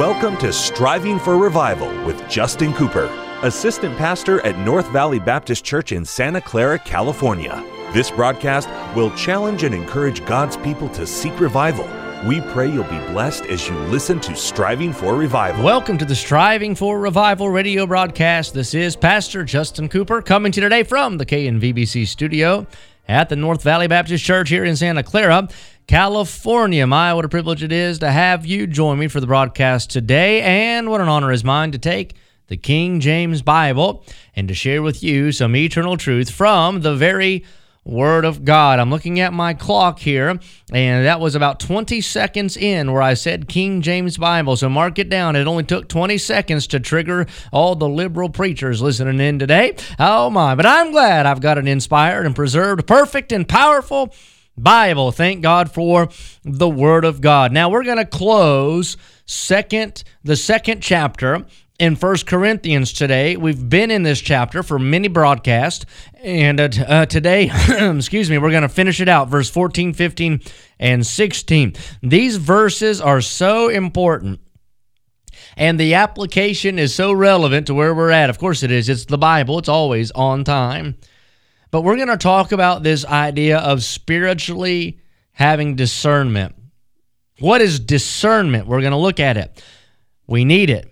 Welcome to Striving for Revival with Justin Cooper, Assistant Pastor at North Valley Baptist Church in Santa Clara, California. This broadcast will challenge and encourage God's people to seek revival. We pray you'll be blessed as you listen to Striving for Revival. Welcome to the Striving for Revival radio broadcast. This is Pastor Justin Cooper coming to you today from the KNVBC studio at the North Valley Baptist Church here in Santa Clara, California. My, what a privilege it is to have you join me for the broadcast today, and what an honor is mine to take the King James Bible and to share with you some eternal truth from the very Word of God. I'm looking at my clock here, and that was about 20 seconds in where I said King James Bible, so mark it down. It only took 20 seconds to trigger all the liberal preachers listening in today. Oh my, but I'm glad I've got an inspired and preserved, perfect and powerful Bible. Thank God for the Word of God. Now we're going to close the second chapter in 1 Corinthians today. We've been in this chapter for many broadcasts, and today, we're going to finish it out, verse 14, 15, and 16. These verses are so important, and the application is so relevant to where we're at. Of course it is. It's the Bible. It's always on time. But we're going to talk about this idea of spiritually having discernment. What is discernment? We're going to look at it. We need it.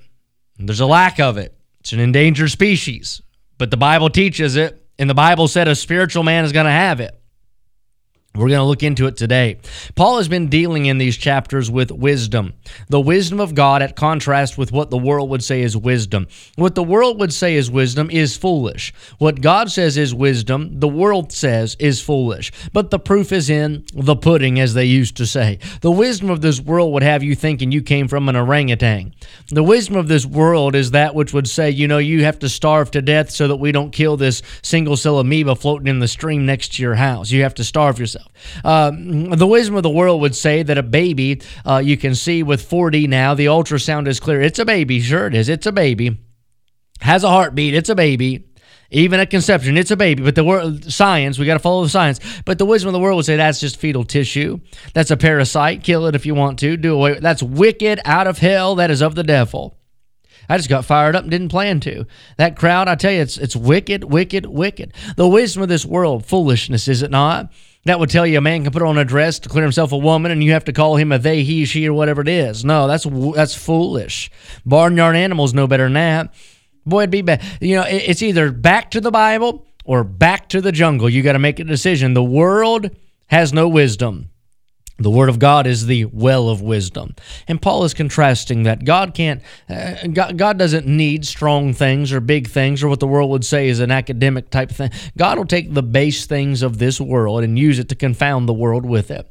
There's a lack of it. It's an endangered species, but the Bible teaches it, and the Bible said a spiritual man is going to have it. We're going to look into it today. Paul has been dealing in these chapters with wisdom, the wisdom of God at contrast with what the world would say is wisdom. What the world would say is wisdom is foolish. What God says is wisdom, the world says is foolish. But the proof is in the pudding, as they used to say. The wisdom of this world would have you thinking you came from an orangutan. The wisdom of this world is that which would say, you know, you have to starve to death so that we don't kill this single cell amoeba floating in the stream next to your house. You have to starve yourself. The wisdom of the world would say that a baby, you can see with 4D now, the ultrasound is clear. It's a baby. Sure it is. It's a baby. Has a heartbeat. It's a baby. Even at conception, it's a baby. But the world, science, we got to follow the science. But the wisdom of the world would say that's just fetal tissue. That's a parasite. Kill it if you want to. Do away with it. That's wicked, out of hell. That is of the devil. I just got fired up and didn't plan to. That crowd, I tell you, it's wicked, wicked, wicked. The wisdom of this world, foolishness, is it not? That would tell you a man can put on a dress, declare himself a woman, and you have to call him a they, he, she, or whatever it is. No, that's foolish. Barnyard animals know better than that. Boy, it'd be bad. You know, it's either back to the Bible or back to the jungle. You got to make a decision. The world has no wisdom. The Word of God is the well of wisdom. And Paul is contrasting that. God doesn't need strong things or big things or what the world would say is an academic type thing. God will take the base things of this world and use it to confound the world with it.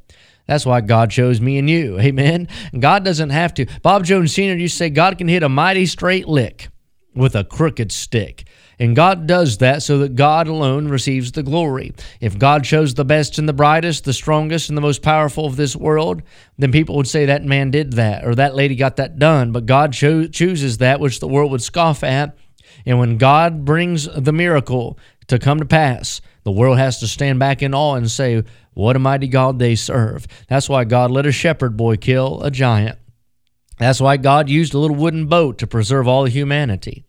That's why God chose me and you. Amen? God doesn't have to. Bob Jones Sr. used to say, God can hit a mighty straight lick with a crooked stick. And God does that so that God alone receives the glory. If God chose the best and the brightest, the strongest and the most powerful of this world, then people would say that man did that or that lady got that done. But God chooses that which the world would scoff at. And when God brings the miracle to come to pass, the world has to stand back in awe and say, what a mighty God they serve. That's why God let a shepherd boy kill a giant. That's why God used a little wooden boat to preserve all humanity.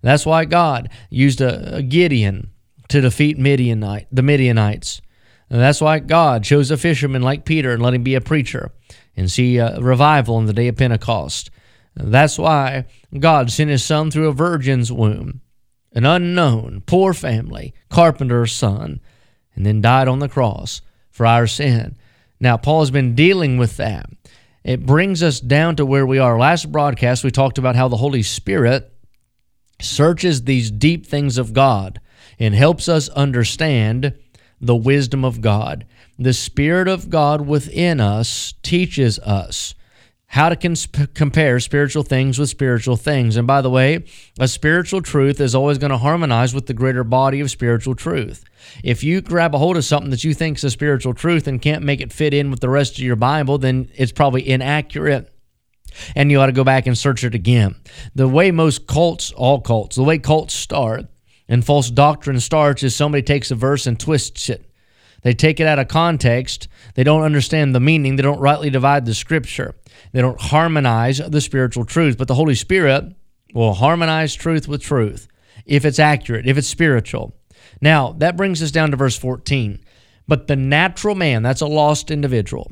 That's why God used a Gideon to defeat the Midianites. And that's why God chose a fisherman like Peter and let him be a preacher and see a revival on the day of Pentecost. And that's why God sent His Son through a virgin's womb, an unknown, poor family, carpenter's son, and then died on the cross for our sin. Now, Paul's been dealing with that. It brings us down to where we are. Last broadcast, we talked about how the Holy Spirit searches these deep things of God and helps us understand the wisdom of God. The Spirit of God within us teaches us how to compare spiritual things with spiritual things. And by the way, a spiritual truth is always going to harmonize with the greater body of spiritual truth. If you grab a hold of something that you think is a spiritual truth and can't make it fit in with the rest of your Bible, then it's probably inaccurate. And you ought to go back and search it again. The way most cults, all cults, the way cults start and false doctrine starts is somebody takes a verse and twists it. They take it out of context. They don't understand the meaning. They don't rightly divide the Scripture. They don't harmonize the spiritual truth. But the Holy Spirit will harmonize truth with truth if it's accurate, if it's spiritual. Now, that brings us down to verse 14. But the natural man, that's a lost individual,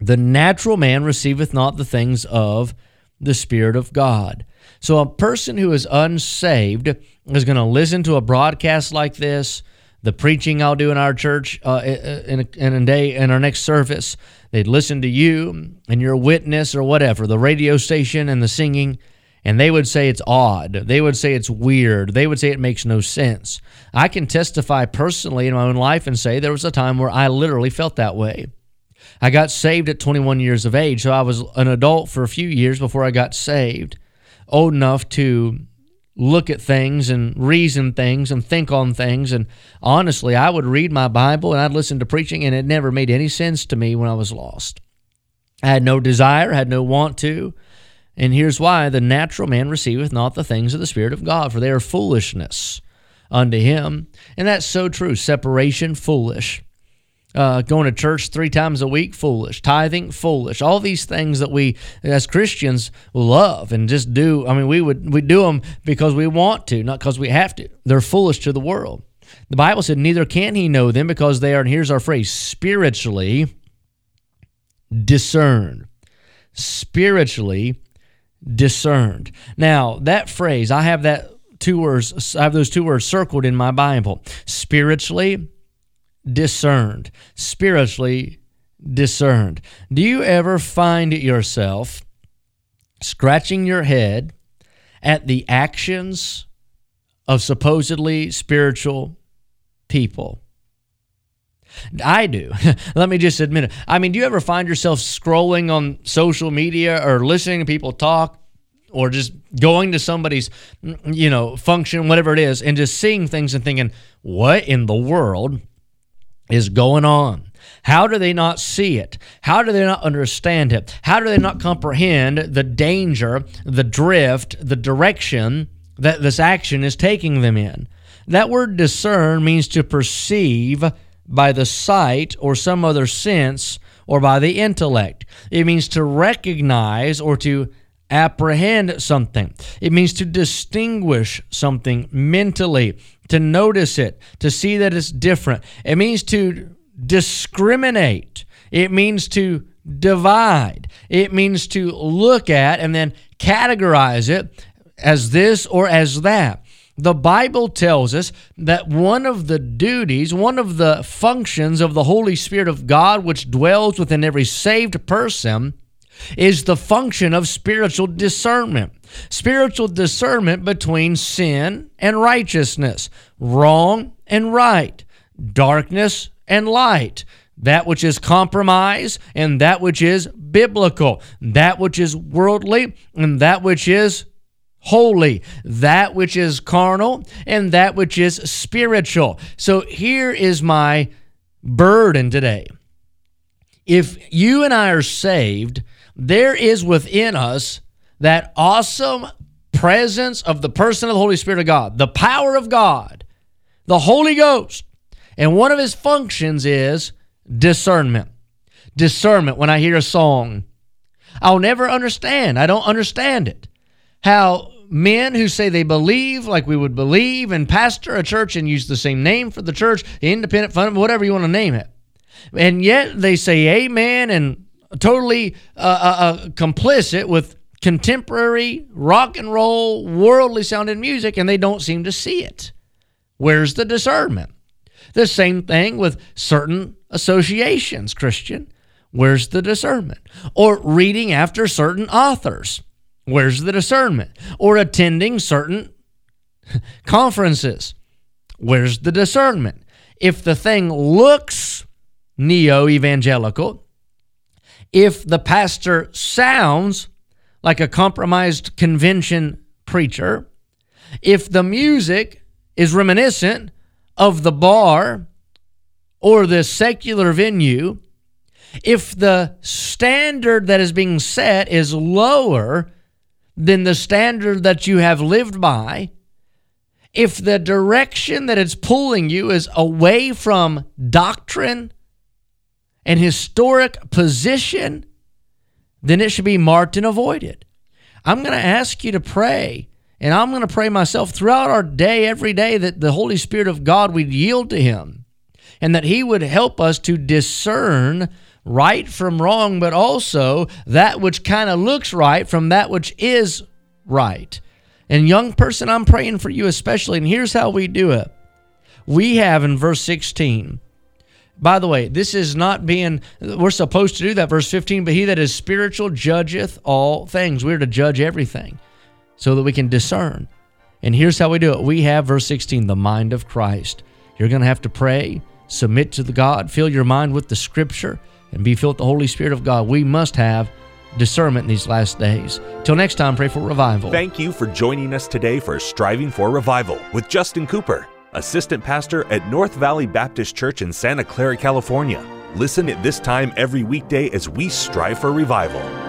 the natural man receiveth not the things of the Spirit of God. So a person who is unsaved is going to listen to a broadcast like this, the preaching I'll do in our church in our next service. They'd listen to you and your witness or whatever, the radio station and the singing, and they would say it's odd. They would say it's weird. They would say it makes no sense. I can testify personally in my own life and say there was a time where I literally felt that way. I got saved at 21 years of age, so I was an adult for a few years before I got saved, old enough to look at things and reason things and think on things. And honestly, I would read my Bible and I'd listen to preaching, and it never made any sense to me when I was lost. I had no desire, had no want to. And here's why: the natural man receiveth not the things of the Spirit of God, for they are foolishness unto him. And that's so true. Separation, foolish. Going to church 3 times a week, foolish. Tithing, foolish. All these things that we, as Christians, love and just do. I mean, we do them because we want to, not because we have to. They're foolish to the world. The Bible said, neither can he know them because they are, and here's our phrase, spiritually discerned. Spiritually discerned. Now, that phrase, I have those 2 words circled in my Bible. Spiritually discerned. Spiritually discerned. Do you ever find yourself scratching your head at the actions of supposedly spiritual people? I do. Let me just admit it. I mean, do you ever find yourself scrolling on social media or listening to people talk or just going to somebody's, function, whatever it is, and just seeing things and thinking, what in the world is going on? How do they not see it? How do they not understand it? How do they not comprehend the danger, the drift, the direction that this action is taking them in? That word discern means to perceive by the sight or some other sense or by the intellect. It means to recognize or to apprehend something. It means to distinguish something mentally, to notice it, to see that it's different. It means to discriminate. It means to divide. It means to look at and then categorize it as this or as that. The Bible tells us that one of the duties, one of the functions of the Holy Spirit of God, which dwells within every saved person, is the function of spiritual discernment. Spiritual discernment between sin and righteousness, wrong and right, darkness and light, that which is compromise and that which is biblical, that which is worldly and that which is holy, that which is carnal and that which is spiritual. So here is my burden today. If you and I are saved, there is within us that awesome presence of the person of the Holy Spirit of God, the power of God, the Holy Ghost. And one of his functions is discernment. Discernment. When I hear a song, I'll never understand. I don't understand it. How men who say they believe like we would believe and pastor a church and use the same name for the church, independent, fund, whatever you want to name it. And yet they say amen and totally complicit with contemporary rock and roll, worldly sounding music, and they don't seem to see it. Where's the discernment? The same thing with certain associations, Christian. Where's the discernment? Or reading after certain authors. Where's the discernment? Or attending certain conferences. Where's the discernment? If the thing looks neo-evangelical, if the pastor sounds like a compromised convention preacher, if the music is reminiscent of the bar or the secular venue, if the standard that is being set is lower than the standard that you have lived by, if the direction that it's pulling you is away from doctrine and historic position, then it should be marked and avoided. I'm going to ask you to pray, and I'm going to pray myself throughout our day, every day, that the Holy Spirit of God would yield to Him and that He would help us to discern right from wrong, but also that which kind of looks right from that which is right. And young person, I'm praying for you especially, and here's how we do it. We have in verse 16, by the way, this is not being, we're supposed to do that, verse 15, but he that is spiritual judgeth all things. We're to judge everything so that we can discern. And here's how we do it. We have, verse 16, the mind of Christ. You're going to have to pray, submit to the God, fill your mind with the Scripture, and be filled with the Holy Spirit of God. We must have discernment in these last days. Till next time, pray for revival. Thank you for joining us today for Striving for Revival with Justin Cooper, Assistant Pastor at North Valley Baptist Church in Santa Clara, California. Listen at this time every weekday as we strive for revival.